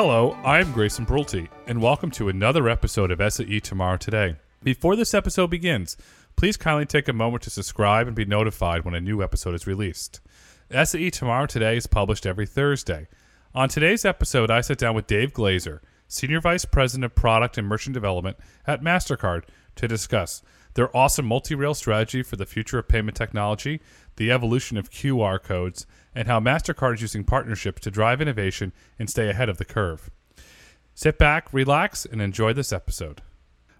Hello, I'm Grayson Brulte, and welcome to another episode of SAE Tomorrow Today. Before this episode begins, please kindly take a moment to subscribe and be notified when a new episode is released. SAE Tomorrow Today is published every Thursday. On today's episode, I sit down with Dave Glazer, Senior Vice President of Product and Merchant Development at MasterCard, to discuss their awesome multi-rail strategy for the future of payment technology, the evolution of QR codes, and how MasterCard is using partnerships to drive innovation and stay ahead of the curve. Sit back, relax, and enjoy this episode.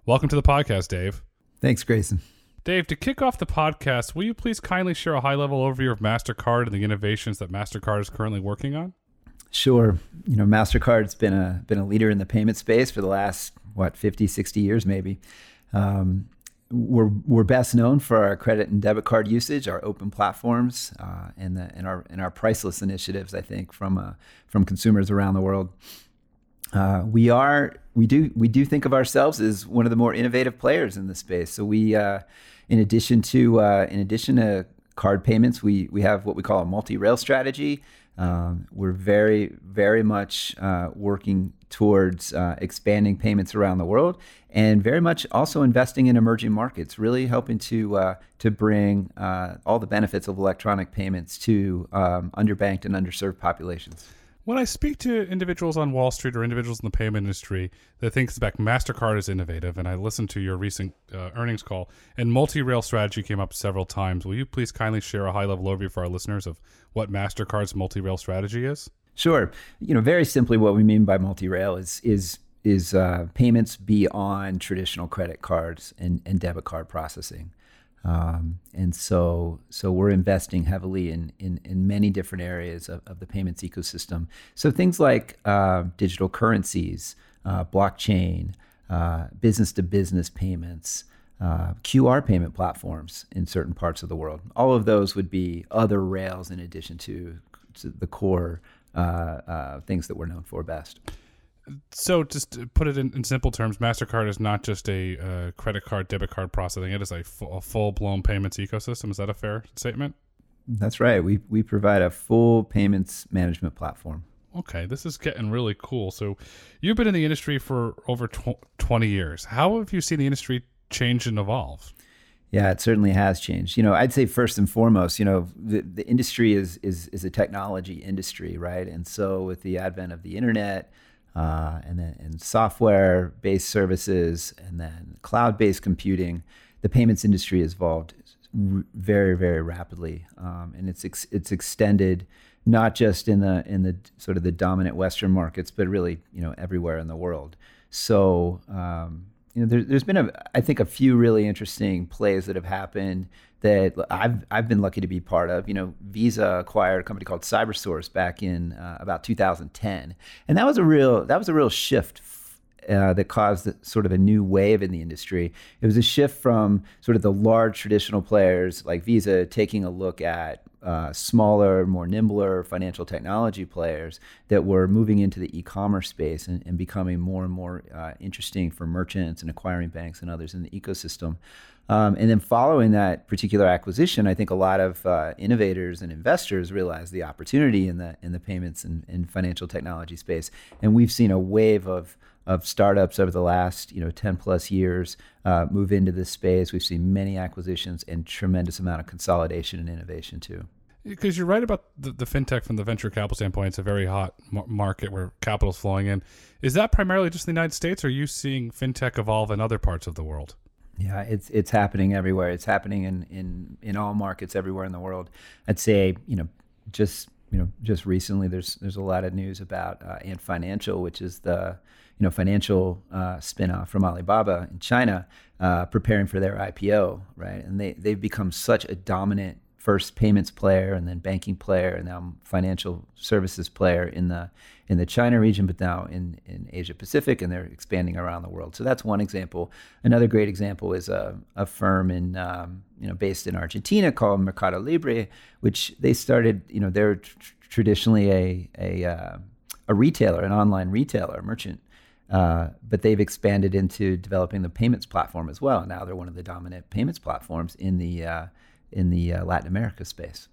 Welcome to the podcast, Dave. Thanks, Grayson. Dave, to kick off the podcast, will you please kindly share a high-level overview of MasterCard and the innovations that MasterCard is currently working on? Sure. You know, MasterCard's been a leader in the payment space for the last, 50, 60 years maybe. We're best known for our credit and debit card usage, our open platforms, and our priceless initiatives, I think, from consumers around the world. We do think of ourselves as one of the more innovative players in this space. So we, in addition to card payments, we have what we call a multi-rail strategy. We're very, very much working towards expanding payments around the world, and very much also investing in emerging markets, really helping to bring all the benefits of electronic payments to underbanked and underserved populations. When I speak to individuals on Wall Street or individuals in the payment industry that thinks back, MasterCard is innovative, and I listened to your recent earnings call, and multi-rail strategy came up several times. Will you please kindly share a high-level overview for our listeners of what MasterCard's multi-rail strategy is? Sure. You know, very simply, what we mean by multi-rail is payments beyond traditional credit cards and debit card processing. And so we're investing heavily in many different areas of the payments ecosystem. So things like digital currencies, blockchain, business-to-business payments, QR payment platforms in certain parts of the world. All of those would be other rails in addition to the core things that we're known for best. So just to put it in simple terms, MasterCard is not just a credit card, debit card processing. It is a full-blown payments ecosystem. Is that a fair statement? That's right. We provide a full payments management platform. Okay. This is getting really cool. So you've been in the industry for over 20 years. How have you seen the industry change and evolve? Yeah, it certainly has changed. You know, I'd say first and foremost, you know, the industry is a technology industry, right? And so with the advent of the internet, and software-based services, and then cloud-based computing, the payments industry has evolved very, very rapidly, and it's extended not just in the sort of the dominant Western markets, but really, you know, everywhere in the world. So you know, there's been I think a few really interesting plays that have happened that I've been lucky to be part of. You know, Visa acquired a company called Cybersource back in about 2010, and that was a real shift that caused sort of a new wave in the industry. It was a shift from sort of the large traditional players like Visa taking a look at smaller, more nimbler financial technology players that were moving into the e-commerce space and becoming more and more interesting for merchants and acquiring banks and others in the ecosystem. And then following that particular acquisition, I think a lot of innovators and investors realized the opportunity in the payments and financial technology space. And we've seen a wave of startups over the last 10 plus years move into this space. We've seen many acquisitions and tremendous amount of consolidation and innovation too. Because you're right about the fintech from the venture capital standpoint. It's a very hot market where capital's flowing in. Is that primarily just in the United States, or are you seeing fintech evolve in other parts of the world? Yeah, it's happening everywhere. It's happening in all markets everywhere in the world. I'd say, just recently, there's a lot of news about Ant Financial, which is the financial spinoff from Alibaba in China, preparing for their IPO, right? And they've become such a dominant first payments player, and then banking player, and now financial services player in the China region, but now in Asia Pacific, and they're expanding around the world. So that's one example. Another great example is a firm in based in Argentina called Mercado Libre, which they started. You know, they're traditionally a retailer, an online retailer, merchant. But they've expanded into developing the payments platform as well. Now they're one of the dominant payments platforms in the Latin America space.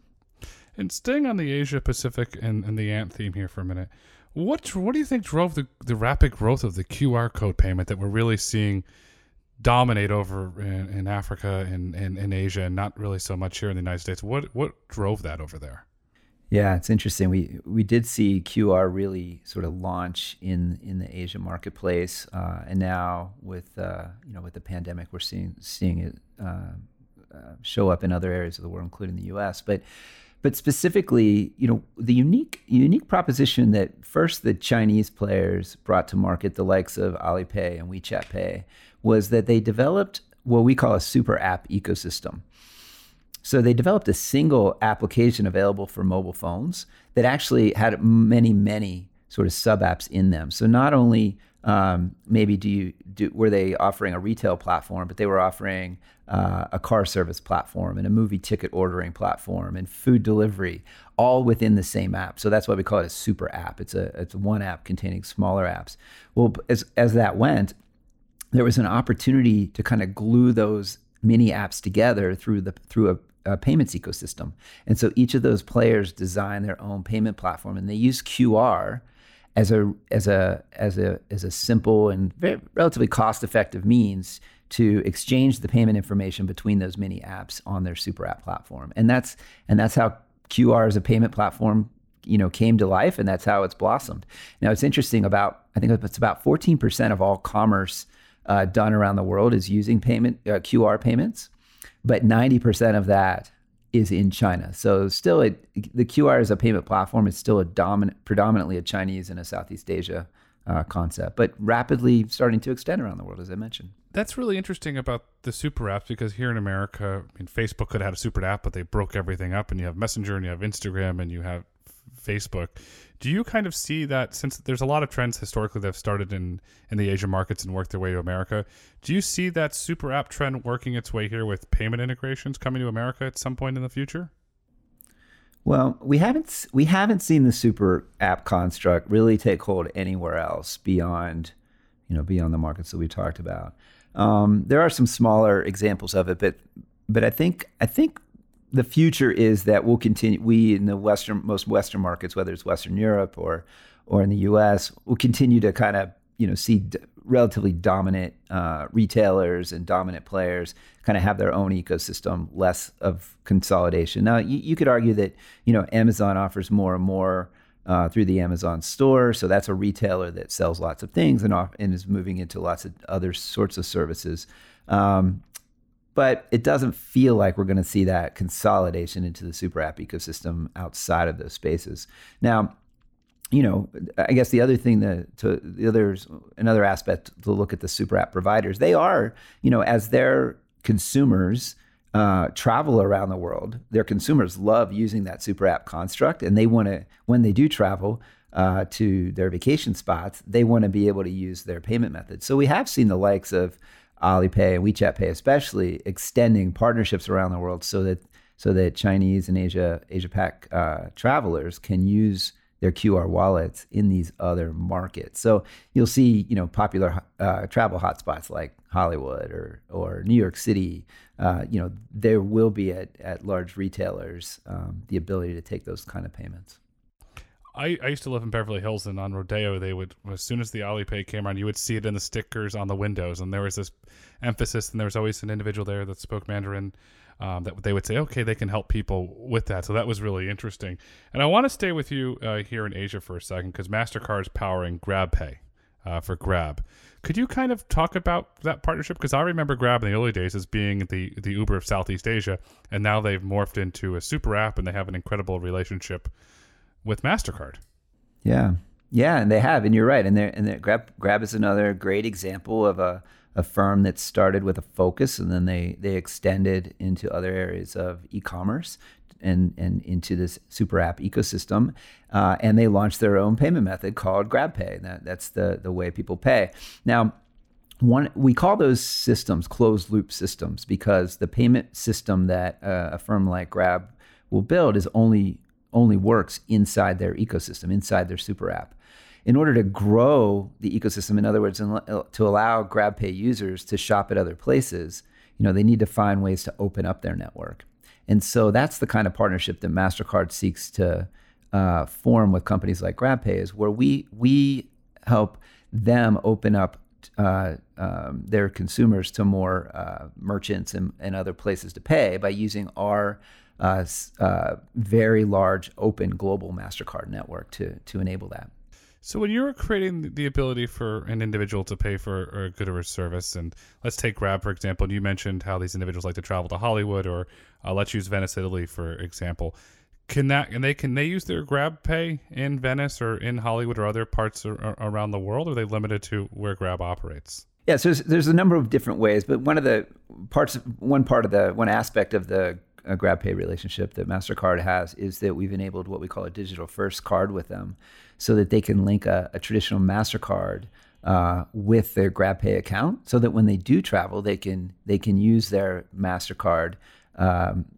And staying on the Asia Pacific and the Ant theme here for a minute, What do you think drove the rapid growth of the QR code payment that we're really seeing dominate over in Africa and in Asia, and not really so much here in the United States? What drove that over there? Yeah, it's interesting. We did see QR really sort of launch in the Asia marketplace, and now with the pandemic, we're seeing it show up in other areas of the world, including the U.S. But specifically, the unique proposition that first the Chinese players brought to market, the likes of AliPay and WeChat Pay, was that they developed what we call a super app ecosystem. So they developed a single application available for mobile phones that actually had many, many sort of sub apps in them. So not only were they offering a retail platform, but they were offering a car service platform and a movie ticket ordering platform and food delivery, all within the same app. So that's why we call it a super app. It's one app containing smaller apps. Well, as that went, there was an opportunity to kind of glue those mini apps together through a payments ecosystem. And so each of those players design their own payment platform, and they use QR as a simple and very relatively cost-effective means to exchange the payment information between those mini apps on their super app platform. And that's how QR as a payment platform, came to life, and that's how it's blossomed. Now, it's interesting, I think it's about 14% of all commerce done around the world is using QR payments, but 90% of that is in China. So still, the QR as a payment platform is still predominantly a Chinese and a Southeast Asia concept, but rapidly starting to extend around the world, as I mentioned. That's really interesting about the super apps, because here in America, Facebook could have had a super app, but they broke everything up, and you have Messenger, and you have Instagram, and you have Facebook. Do you kind of see that, since there's a lot of trends historically that have started in the Asian markets and worked their way to America, do you see that super app trend working its way here with payment integrations coming to America at some point in the future? Well, we haven't seen the super app construct really take hold anywhere else beyond the markets that we talked about. There are some smaller examples of it, but I think the future is that we'll continue. We in the most Western markets, whether it's Western Europe or in the U.S., will continue to kind of see relatively dominant retailers and dominant players kind of have their own ecosystem, less of consolidation. Now, you could argue that Amazon offers more and more through the Amazon store, so that's a retailer that sells lots of things and is moving into lots of other sorts of services. But it doesn't feel like we're going to see that consolidation into the super app ecosystem outside of those spaces. Now, I guess the other thing another aspect to look at the super app providers, they are, as their consumers travel around the world, their consumers love using that super app construct, and they want to, when they do travel to their vacation spots, they want to be able to use their payment method. So we have seen the likes of Alipay and WeChat Pay, especially, extending partnerships around the world so that Chinese and Asia Pac travelers can use their QR wallets in these other markets. So you'll see, popular travel hotspots like Hollywood or New York City. There will be at large retailers the ability to take those kind of payments. I used to live in Beverly Hills, and on Rodeo, they would, as soon as the Alipay came around, you would see it in the stickers on the windows, and there was this emphasis, and there was always an individual there that spoke Mandarin that they would say, okay, they can help people with that. So that was really interesting. And I want to stay with you here in Asia for a second, because MasterCard is powering GrabPay for Grab. Could you kind of talk about that partnership? Because I remember Grab in the early days as being the Uber of Southeast Asia, and now they've morphed into a super app, and they have an incredible relationship with MasterCard. Yeah, and they have, and you're right. And Grab is another great example of a firm that started with a focus, and then they extended into other areas of e-commerce and into this super app ecosystem. And they launched their own payment method called GrabPay. That's the way people pay. Now, we call those systems closed loop systems, because the payment system that a firm like Grab will build is only works inside their ecosystem, inside their super app. In order to grow the ecosystem, in other words, to allow GrabPay users to shop at other places, they need to find ways to open up their network. And so that's the kind of partnership that MasterCard seeks to form with companies like GrabPay is where we help them open up their consumers to more merchants and other places to pay by using our very large open global MasterCard network to enable that. So when you're creating the ability for an individual to pay for a good or a service, and let's take Grab, for example, and you mentioned how these individuals like to travel to Hollywood, or let's use Venice, Italy, for example. Can they use their Grab Pay in Venice or in Hollywood or other parts or around the world, or are they limited to where Grab operates? Yeah, so there's a number of different ways, but one aspect of the GrabPay relationship that MasterCard has is that we've enabled what we call a digital first card with them, so that they can link a traditional MasterCard with their GrabPay account, so that when they do travel, they can use their MasterCard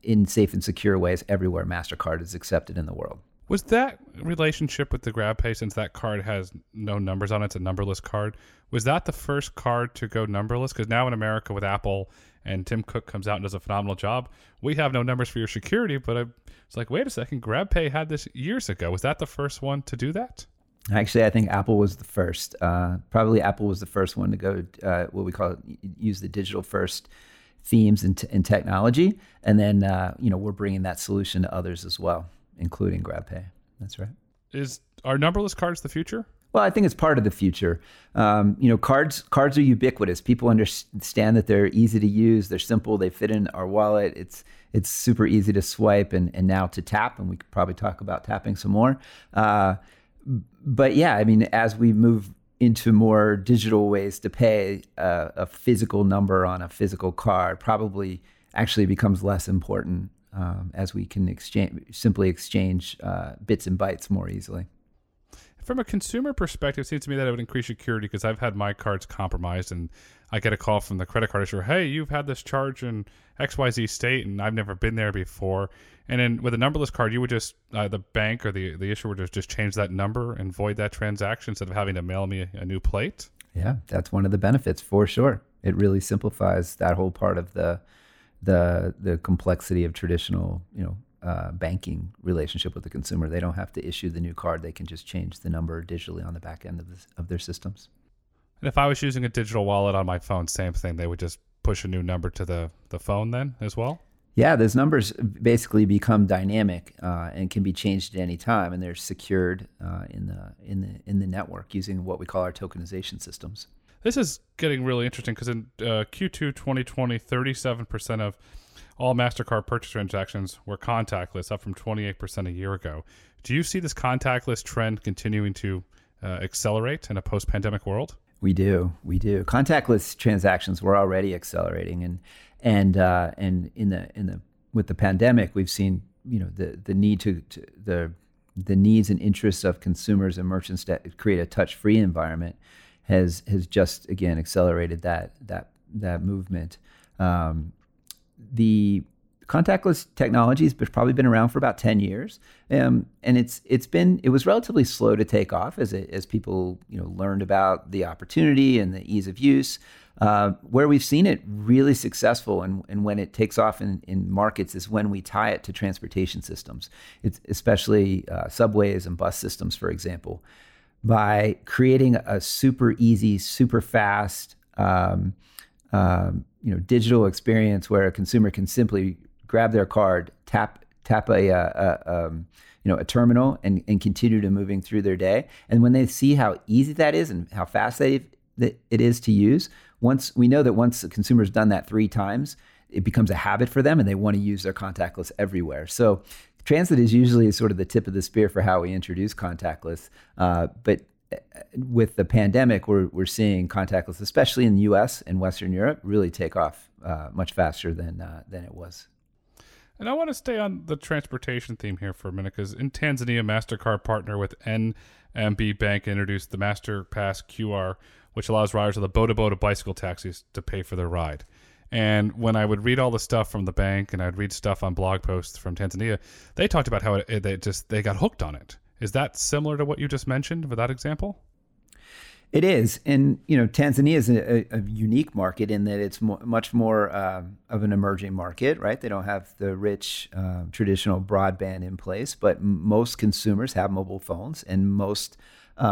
in safe and secure ways everywhere MasterCard is accepted in the world. Was that relationship with the GrabPay, since that card has no numbers on it, it's a numberless card, was that the first card to go numberless? Because now in America with Apple and Tim Cook comes out and does a phenomenal job, we have no numbers for your security, but it's like, wait a second, GrabPay had this years ago. Was that the first one to do that? Actually, I think Apple was the first. Probably Apple was the first one to go what we call use the digital first themes in technology, and then we're bringing that solution to others as well, including GrabPay. That's right. Are numberless cards the future? Well, I think it's part of the future. Cards are ubiquitous. People understand that they're easy to use. They're simple. They fit in our wallet. It's super easy to swipe and now to tap, and we could probably talk about tapping some more. But yeah, I mean, as we move into more digital ways to pay, a physical number on a physical card probably actually becomes less important as we can simply exchange bits and bytes more easily. From a consumer perspective, it seems to me that it would increase security, because I've had my cards compromised and I get a call from the credit card issuer, hey, you've had this charge in XYZ state and I've never been there before. And then with a numberless card, you would just, the bank or the issuer would just change that number and void that transaction instead of having to mail me a new plate. Yeah, that's one of the benefits for sure. It really simplifies that whole part of the complexity of traditional, banking relationship with the consumer. They don't have to issue the new card. They can just change the number digitally on the back end of their systems. And if I was using a digital wallet on my phone, same thing. They would just push a new number to the phone then as well? Yeah, those numbers basically become dynamic and can be changed at any time, and they're secured in the network using what we call our tokenization systems. This is getting really interesting, because in Q2 2020, 37% of all MasterCard purchase transactions were contactless, up from 28% a year ago. Do you see this contactless trend continuing to accelerate in a post-pandemic world? We do. Contactless transactions were already accelerating, and with the pandemic, we've seen the needs and interests of consumers and merchants to create a touch-free environment has just again accelerated that movement. The contactless technology has probably been around for about 10 years, and it was relatively slow to take off as people learned about the opportunity and the ease of use. Where we've seen it really successful and when it takes off in markets is when we tie it to transportation systems. It's especially subways and bus systems, for example. By creating a super easy, super fast, digital experience where a consumer can simply grab their card, tap a terminal, and continue to moving through their day. And when they see how easy that is and how fast it is to use, once the consumer's done that 3 times, it becomes a habit for them, and they want to use their contactless everywhere. So transit is usually sort of the tip of the spear for how we introduce contactless, but with the pandemic, we're seeing contactless, especially in the U.S. and Western Europe, really take off much faster than it was. And I want to stay on the transportation theme here for a minute, because in Tanzania, MasterCard partner with NMB Bank introduced the MasterPass QR, which allows riders of the boda-boda bicycle taxis to pay for their ride. And when I would read all the stuff from the bank, and I'd read stuff on blog posts from Tanzania, they talked about how they got hooked on it. Is that similar to what you just mentioned with that example? It is. And, you know, Tanzania is a unique market in that it's much more of an emerging market, right? They don't have the rich traditional broadband in place, but most consumers have mobile phones, and most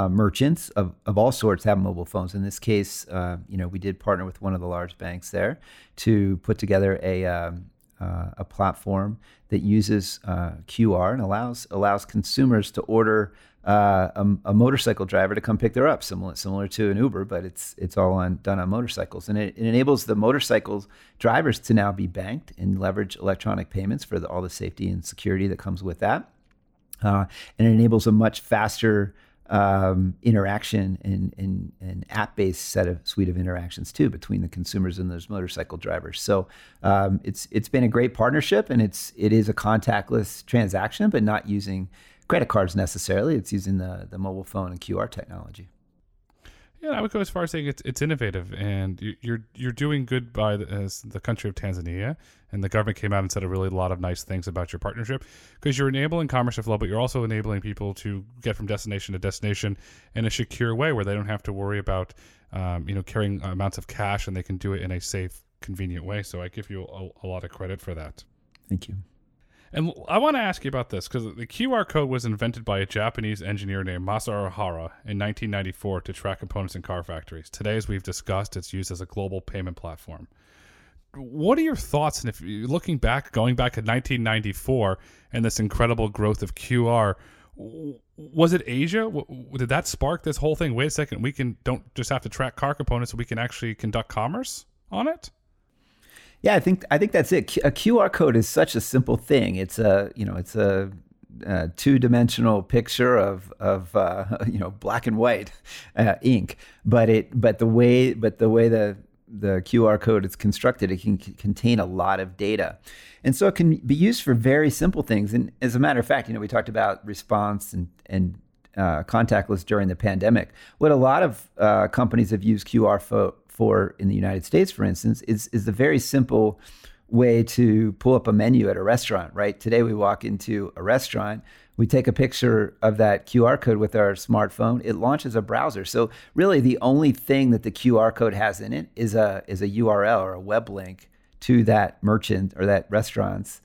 merchants of all sorts have mobile phones. In this case, you know, we did partner with one of the large banks there to put together a platform that uses QR and allows consumers to order a motorcycle driver to come pick their up, similar to an Uber, but it's all done on motorcycles, and it enables the motorcycle drivers to now be banked and leverage electronic payments for all the safety and security that comes with that, and it enables a much faster interaction and an app-based suite of interactions too between the consumers and those motorcycle drivers. So it's been a great partnership, and it is a contactless transaction, but not using credit cards necessarily. It's using the mobile phone and QR technology. Yeah, I would go as far as saying it's innovative, and you're doing good by the country of Tanzania, and the government came out and said a lot of nice things about your partnership, because you're enabling commerce to flow, but you're also enabling people to get from destination to destination in a secure way where they don't have to worry about carrying amounts of cash, and they can do it in a safe, convenient way. So I give you a lot of credit for that. Thank you. And I want to ask you about this, because the QR code was invented by a Japanese engineer named Masaru Hara in 1994 to track components in car factories. Today, as we've discussed, it's used as a global payment platform. What are your thoughts? And if you're looking back, going back to 1994 and this incredible growth of QR, was it Asia? Did that spark this whole thing? Wait a second, we don't just have to track car components, we can actually conduct commerce on it? Yeah, I think that's it. A QR code is such a simple thing. It's a two-dimensional picture of black and white ink. But the way the QR code is constructed, it can contain a lot of data, and so it can be used for very simple things. And as a matter of fact, we talked about response and contactless during the pandemic. What a lot of companies have used QR for in the United States, for instance, is a very simple way to pull up a menu at a restaurant, right? Today we walk into a restaurant, we take a picture of that QR code with our smartphone, it launches a browser. So really the only thing that the QR code has in it is a URL or a web link to that merchant or that restaurant's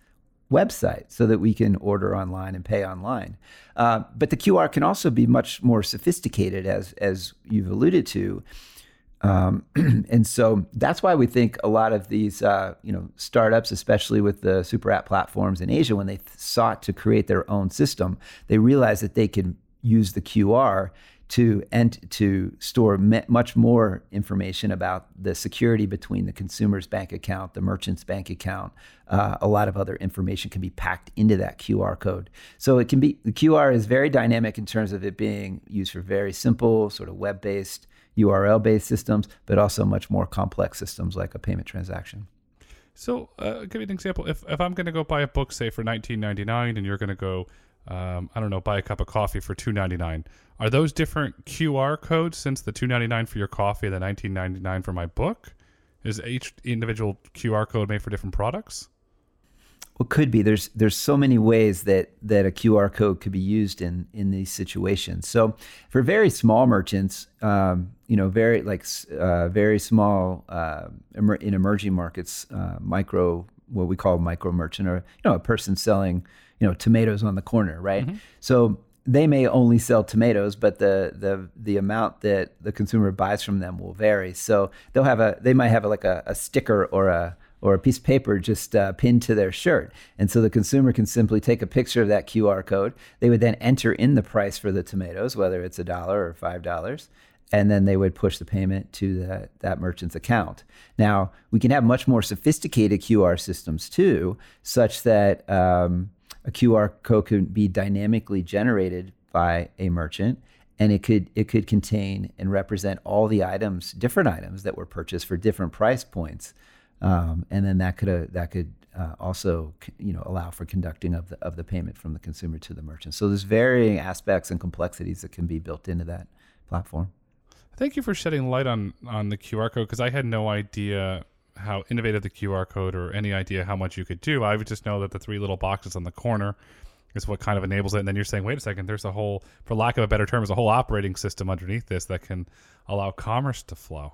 website, so that we can order online and pay online. But the QR can also be much more sophisticated, as you've alluded to. And so that's why we think a lot of these, startups, especially with the super app platforms in Asia, when they sought to create their own system, they realized that they could use the QR to store much more information about the security between the consumer's bank account, the merchant's bank account. A lot of other information can be packed into that QR code. So the QR is very dynamic in terms of it being used for very simple sort of web-based, URL-based systems, but also much more complex systems like a payment transaction. So I'll give you an example. If I'm going to go buy a book, say, for $19.99, and you're going to go, buy a cup of coffee for $2.99, are those different QR codes, since the $2.99 for your coffee, the $19.99 for my book? Is each individual QR code made for different products? Well, could be. There's so many ways that a QR code could be used in these situations. So for very small merchants, very small in emerging markets, what we call micro merchant, or a person selling tomatoes on the corner, right? Mm-hmm. So they may only sell tomatoes, but the amount that the consumer buys from them will vary. So they might have a sticker or a piece of paper just pinned to their shirt. And so the consumer can simply take a picture of that QR code. They would then enter in the price for the tomatoes, whether it's $1 or $5, and then they would push the payment to that merchant's account. Now, we can have much more sophisticated QR systems too, such that a QR code could be dynamically generated by a merchant, and it could contain and represent all the different items that were purchased for different price points. And then that could also allow for conducting of the payment from the consumer to the merchant. So there's varying aspects and complexities that can be built into that platform. Thank you for shedding light on the QR code, because I had no idea how innovative the QR code, or any idea how much you could do. I would just know that the three little boxes on the corner is what kind of enables it. And then you're saying, wait a second, there's a whole, for lack of a better term, there's a whole operating system underneath this that can allow commerce to flow.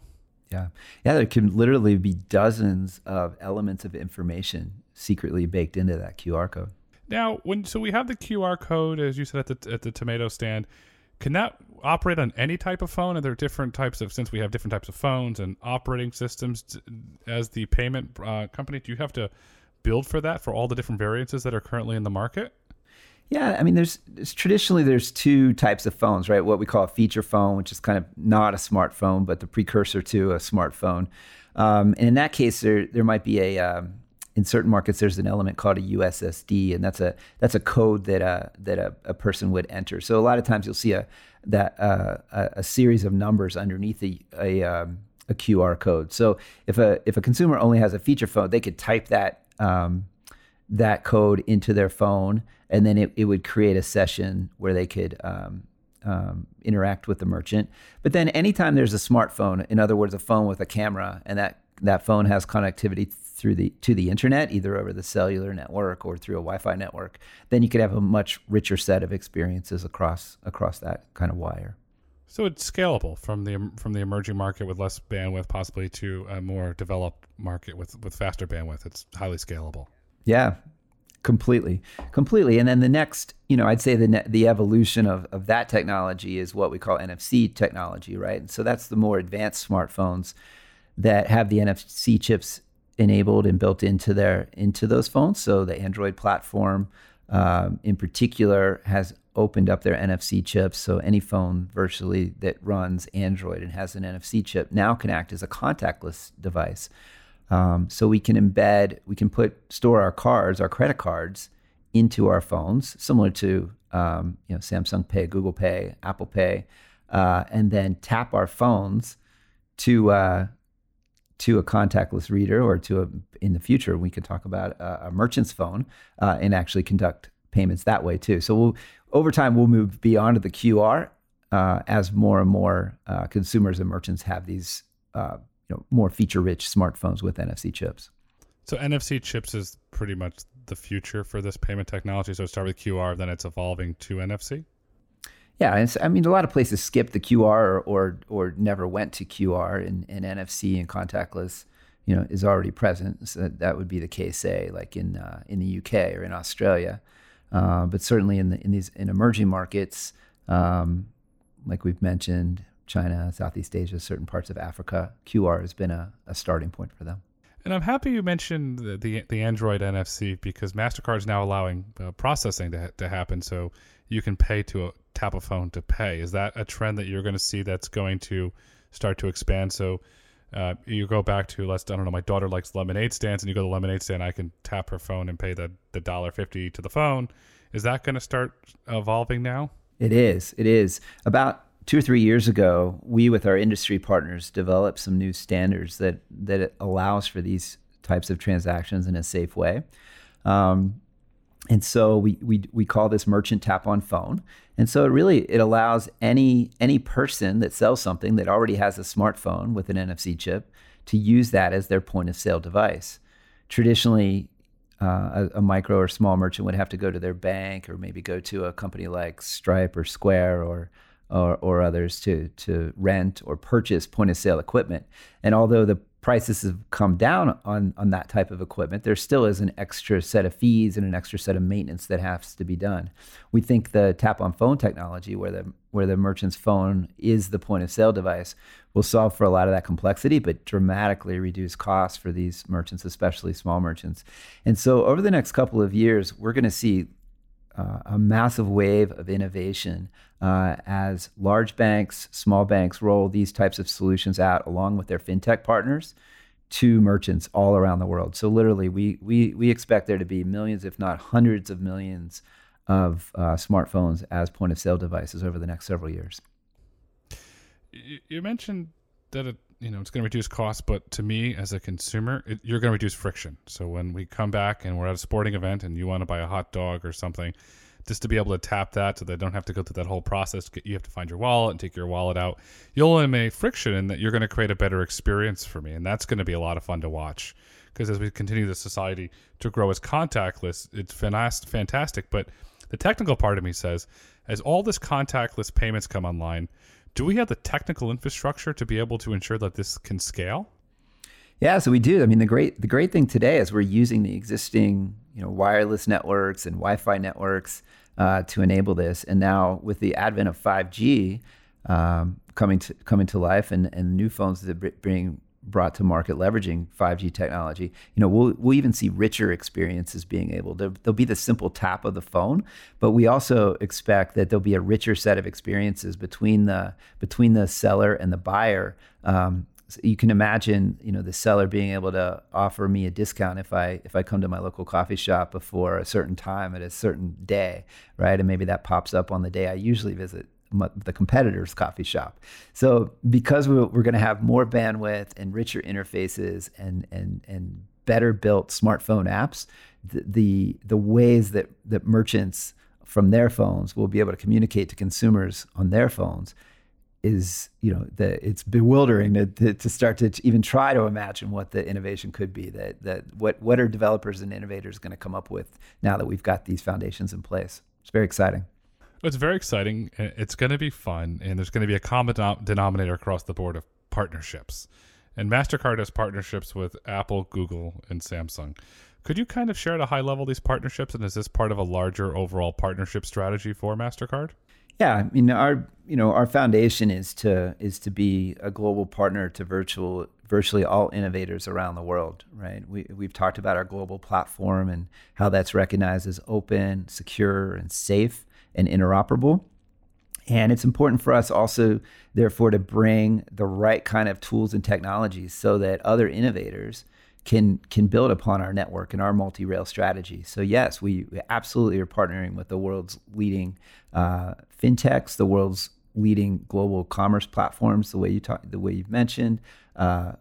Yeah. Yeah, there can literally be dozens of elements of information secretly baked into that QR code. Now, so we have the QR code, as you said, at the tomato stand. Can that operate on any type of phone? Are there different types of, since we have different types of phones and operating systems as the payment company, do you have to build for that, for all the different variances that are currently in the market? Yeah, I mean, there's traditionally two types of phones, right? What we call a feature phone, which is kind of not a smartphone, but the precursor to a smartphone. And in that case, there might be in certain markets, there's an element called a USSD, and that's a code that a person would enter. So a lot of times you'll see a series of numbers underneath a QR code. So if a consumer only has a feature phone, they could type that code into their phone, and then it would create a session where they could interact with the merchant. But then anytime there's a smartphone, in other words, a phone with a camera, and that phone has connectivity to the internet, either over the cellular network or through a Wi-Fi network, then you could have a much richer set of experiences across that kind of wire. So it's scalable from the emerging market with less bandwidth, possibly, to a more developed market with faster bandwidth. It's highly scalable. Yeah, completely. And then the next, I'd say the evolution of that technology is what we call NFC technology, right? And so that's the more advanced smartphones that have the NFC chips enabled and built into those phones. So the Android platform, in particular, has opened up their NFC chips. So any phone virtually that runs Android and has an NFC chip now can act as a contactless device. So we can store our cards, our credit cards, into our phones, similar to Samsung Pay, Google Pay, Apple Pay, and then tap our phones to a contactless reader, or in the future we can talk about a merchant's phone and actually conduct payments that way too. So over time we'll move beyond the QR as more and more consumers and merchants have these more feature-rich smartphones with NFC chips. So NFC chips is pretty much the future for this payment technology. So start with QR, then it's evolving to NFC? Yeah, a lot of places skip the QR or never went to QR, and NFC and contactless, is already present. So that would be the case, say, like in the UK or in Australia, but certainly in emerging markets, like we've mentioned, China, Southeast Asia, certain parts of Africa, QR has been a starting point for them. And I'm happy you mentioned the Android NFC, because MasterCard is now allowing processing to happen, so you can pay to tap a phone to pay. Is that a trend that you're going to see that's going to start to expand? So you go back to, my daughter likes lemonade stands, and you go to the lemonade stand, I can tap her phone and pay the $1.50 to the phone. Is that going to start evolving now? It is. About 2 or 3 years ago, we with our industry partners developed some new standards that allows for these types of transactions in a safe way. And so we call this merchant tap on phone. And so it allows any person that sells something that already has a smartphone with an NFC chip to use that as their point of sale device. Traditionally, a micro or small merchant would have to go to their bank, or maybe go to a company like Stripe or Square or others to rent or purchase point-of-sale equipment. And although the prices have come down on that type of equipment, there still is an extra set of fees and an extra set of maintenance that has to be done. We think the tap-on phone technology, where the merchant's phone is the point-of-sale device, will solve for a lot of that complexity, but dramatically reduce costs for these merchants, especially small merchants. And so over the next couple of years, we're going to see a massive wave of innovation as large banks, small banks roll these types of solutions out along with their fintech partners to merchants all around the world. So literally, we expect there to be millions, if not hundreds of millions, of smartphones as point-of-sale devices over the next several years. You mentioned that it's going to reduce costs, but to me as a consumer, you're going to reduce friction. So when we come back and we're at a sporting event and you want to buy a hot dog or something, just to be able to tap that so they don't have to go through that whole process. You have to find your wallet and take your wallet out. You'll eliminate friction, and that you're going to create a better experience for me. And that's going to be a lot of fun to watch, because as we continue the society to grow as contactless, it's fantastic. But The technical part of me says, as all this contactless payments come online, do we have the technical infrastructure to be able to ensure that this can scale? Yeah, so we do. I mean, the great thing today is we're using the existing, wireless networks and Wi-Fi networks to enable this. And now with the advent of 5G coming to life and new phones that are being brought to market leveraging 5G technology, we'll even see richer experiences being able to. There'll be the simple tap of the phone, but we also expect that there'll be a richer set of experiences between the seller and the buyer. So you can imagine, the seller being able to offer me a discount if I come to my local coffee shop before a certain time at a certain day, right? And maybe that pops up on the day I usually visit the competitor's coffee shop. So because we're going to have more bandwidth and richer interfaces and better built smartphone apps, the ways that merchants from their phones will be able to communicate to consumers on their phones is, it's bewildering to start to even try to imagine what the innovation could be, what are developers and innovators going to come up with now that we've got these foundations in place. It's very exciting. It's very exciting. It's going to be fun. And there's going to be a common denominator across the board of partnerships. And MasterCard has partnerships with Apple, Google, and Samsung. Could you kind of share at a high level these partnerships? And is this part of a larger overall partnership strategy for MasterCard? Yeah, I mean, our foundation is to be a global partner to virtually all innovators around the world, right? We've talked about our global platform and how that's recognized as open, secure, and safe and interoperable. And it's important for us also, therefore, to bring the right kind of tools and technologies so that other innovators can build upon our network and our multi-rail strategy. So yes, we absolutely are partnering with the world's leading fintechs, the world's leading global commerce platforms, the way you've mentioned,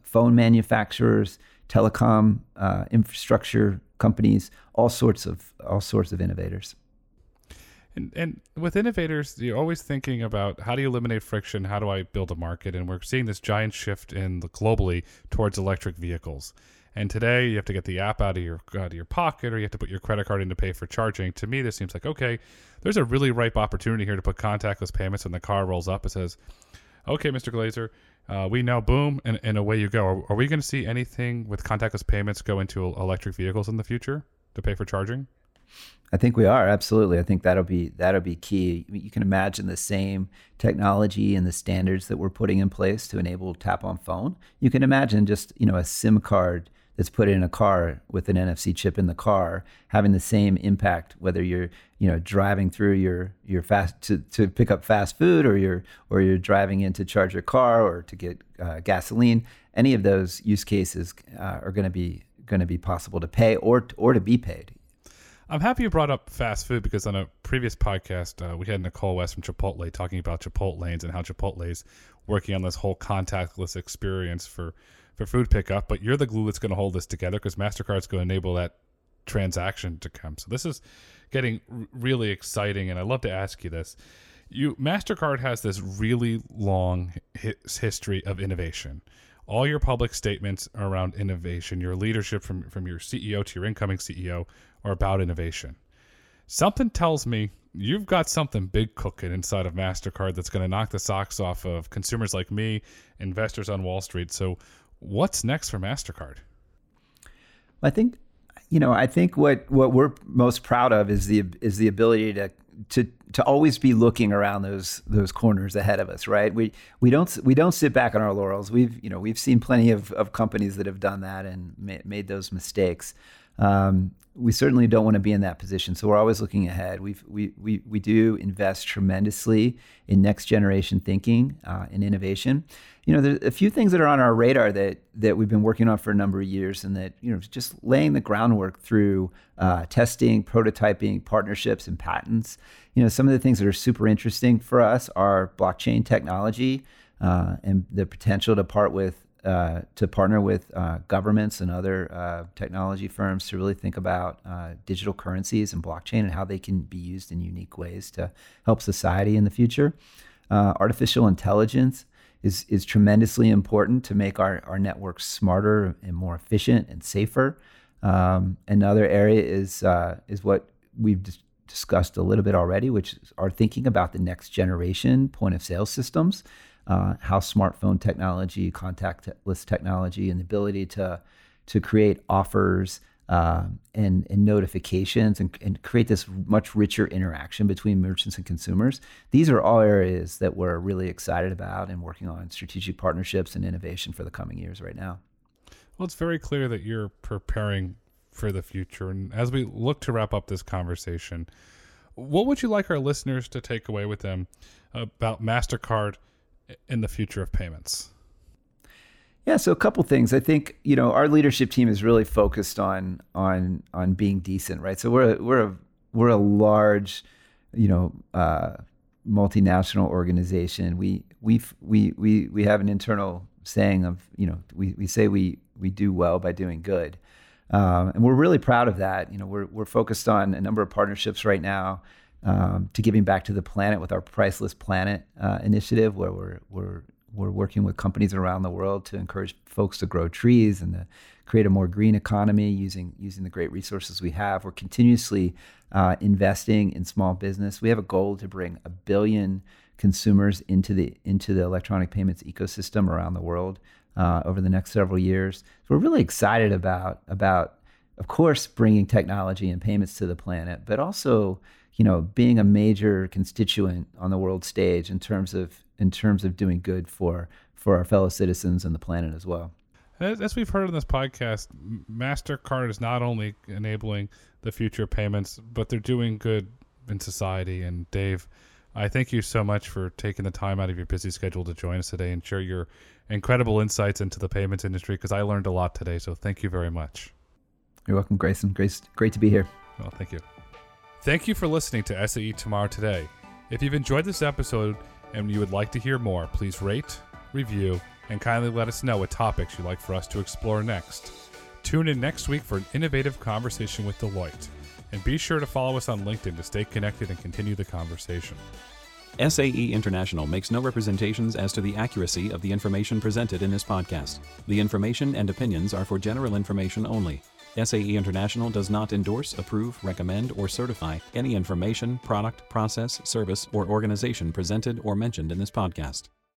phone manufacturers, telecom infrastructure companies, all sorts of innovators. And with innovators, you're always thinking about how do you eliminate friction? How do I build a market? And we're seeing this giant shift globally towards electric vehicles. And today you have to get the app out of your pocket, or you have to put your credit card in to pay for charging. To me, this seems like, okay, there's a really ripe opportunity here to put contactless payments, and the car rolls up and says, okay, Mr. Glazer, we know, boom, and away you go. Are we going to see anything with contactless payments go into electric vehicles in the future to pay for charging? I think we are, absolutely. I think that'll be key. You can imagine the same technology and the standards that we're putting in place to enable tap on phone. You can imagine just, a SIM card that's put in a car with an NFC chip in the car having the same impact, whether you're, driving through your fast to pick up fast food, or you're driving in to charge your car or to get gasoline. Any of those use cases are going to be possible to pay or to be paid. I'm happy you brought up fast food, because on a previous podcast, we had Nicole West from Chipotle talking about Chipotlanes and how Chipotle's working on this whole contactless experience for food pickup. But you're the glue that's going to hold this together, because MasterCard's going to enable that transaction to come. So this is getting really exciting, and I'd love to ask you this. MasterCard has this really long history of innovation. All your public statements around innovation, your leadership from your CEO to your incoming CEO, are about innovation. Something tells me you've got something big cooking inside of MasterCard that's going to knock the socks off of consumers like me, investors on Wall Street. So what's next for MasterCard? I think what we're most proud of is the ability to always be looking around those corners ahead of us, right? We don't sit back on our laurels. We've seen plenty of companies that have done that and made those mistakes. We certainly don't want to be in that position, so we're always looking ahead. We do invest tremendously in next generation thinking and innovation. There's a few things that are on our radar that we've been working on for a number of years, and that just laying the groundwork through testing, prototyping, partnerships, and patents. Some of the things that are super interesting for us are blockchain technology and the potential to partner with governments and other technology firms to really think about digital currencies and blockchain and how they can be used in unique ways to help society in the future. Artificial intelligence is tremendously important to make our network smarter and more efficient and safer. Another area is what we've discussed a little bit already, which are thinking about the next generation point of sale systems, how smartphone technology, contactless technology, and the ability to create offers and notifications and create this much richer interaction between merchants and consumers. These are all areas that we're really excited about and working on strategic partnerships and innovation for the coming years right now. Well, it's very clear that you're preparing for the future. And as we look to wrap up this conversation, what would you like our listeners to take away with them about MasterCard in the future of payments? Yeah, so a couple things. I think, you know, our leadership team is really focused on being decent, right? So we're a large, you know, multinational organization. We have an internal saying of, you know, we say we do well by doing good, and we're really proud of that. You know, we're focused on a number of partnerships right now to giving back to the planet with our Priceless Planet initiative, where we're working with companies around the world to encourage folks to grow trees and to create a more green economy using the great resources we have. We're continuously investing in small business. We have a goal to bring 1 billion consumers into the electronic payments ecosystem around the world over the next several years. So we're really excited about, of course, bringing technology and payments to the planet, but also, you know, being a major constituent on the world stage in terms of doing good for our fellow citizens and the planet as well. As we've heard on this podcast, MasterCard is not only enabling the future of payments, but they're doing good in society. And Dave, I thank you so much for taking the time out of your busy schedule to join us today and share your incredible insights into the payments industry, because I learned a lot today. So thank you very much. You're welcome, Grayson. Great to be here. Well, thank you. Thank you for listening to SAE Tomorrow Today. If you've enjoyed this episode and you would like to hear more, please rate, review, and kindly let us know what topics you'd like for us to explore next. Tune in next week for an innovative conversation with Deloitte. And be sure to follow us on LinkedIn to stay connected and continue the conversation. SAE International makes no representations as to the accuracy of the information presented in this podcast. The information and opinions are for general information only. SAE International does not endorse, approve, recommend, or certify any information, product, process, service, or organization presented or mentioned in this podcast.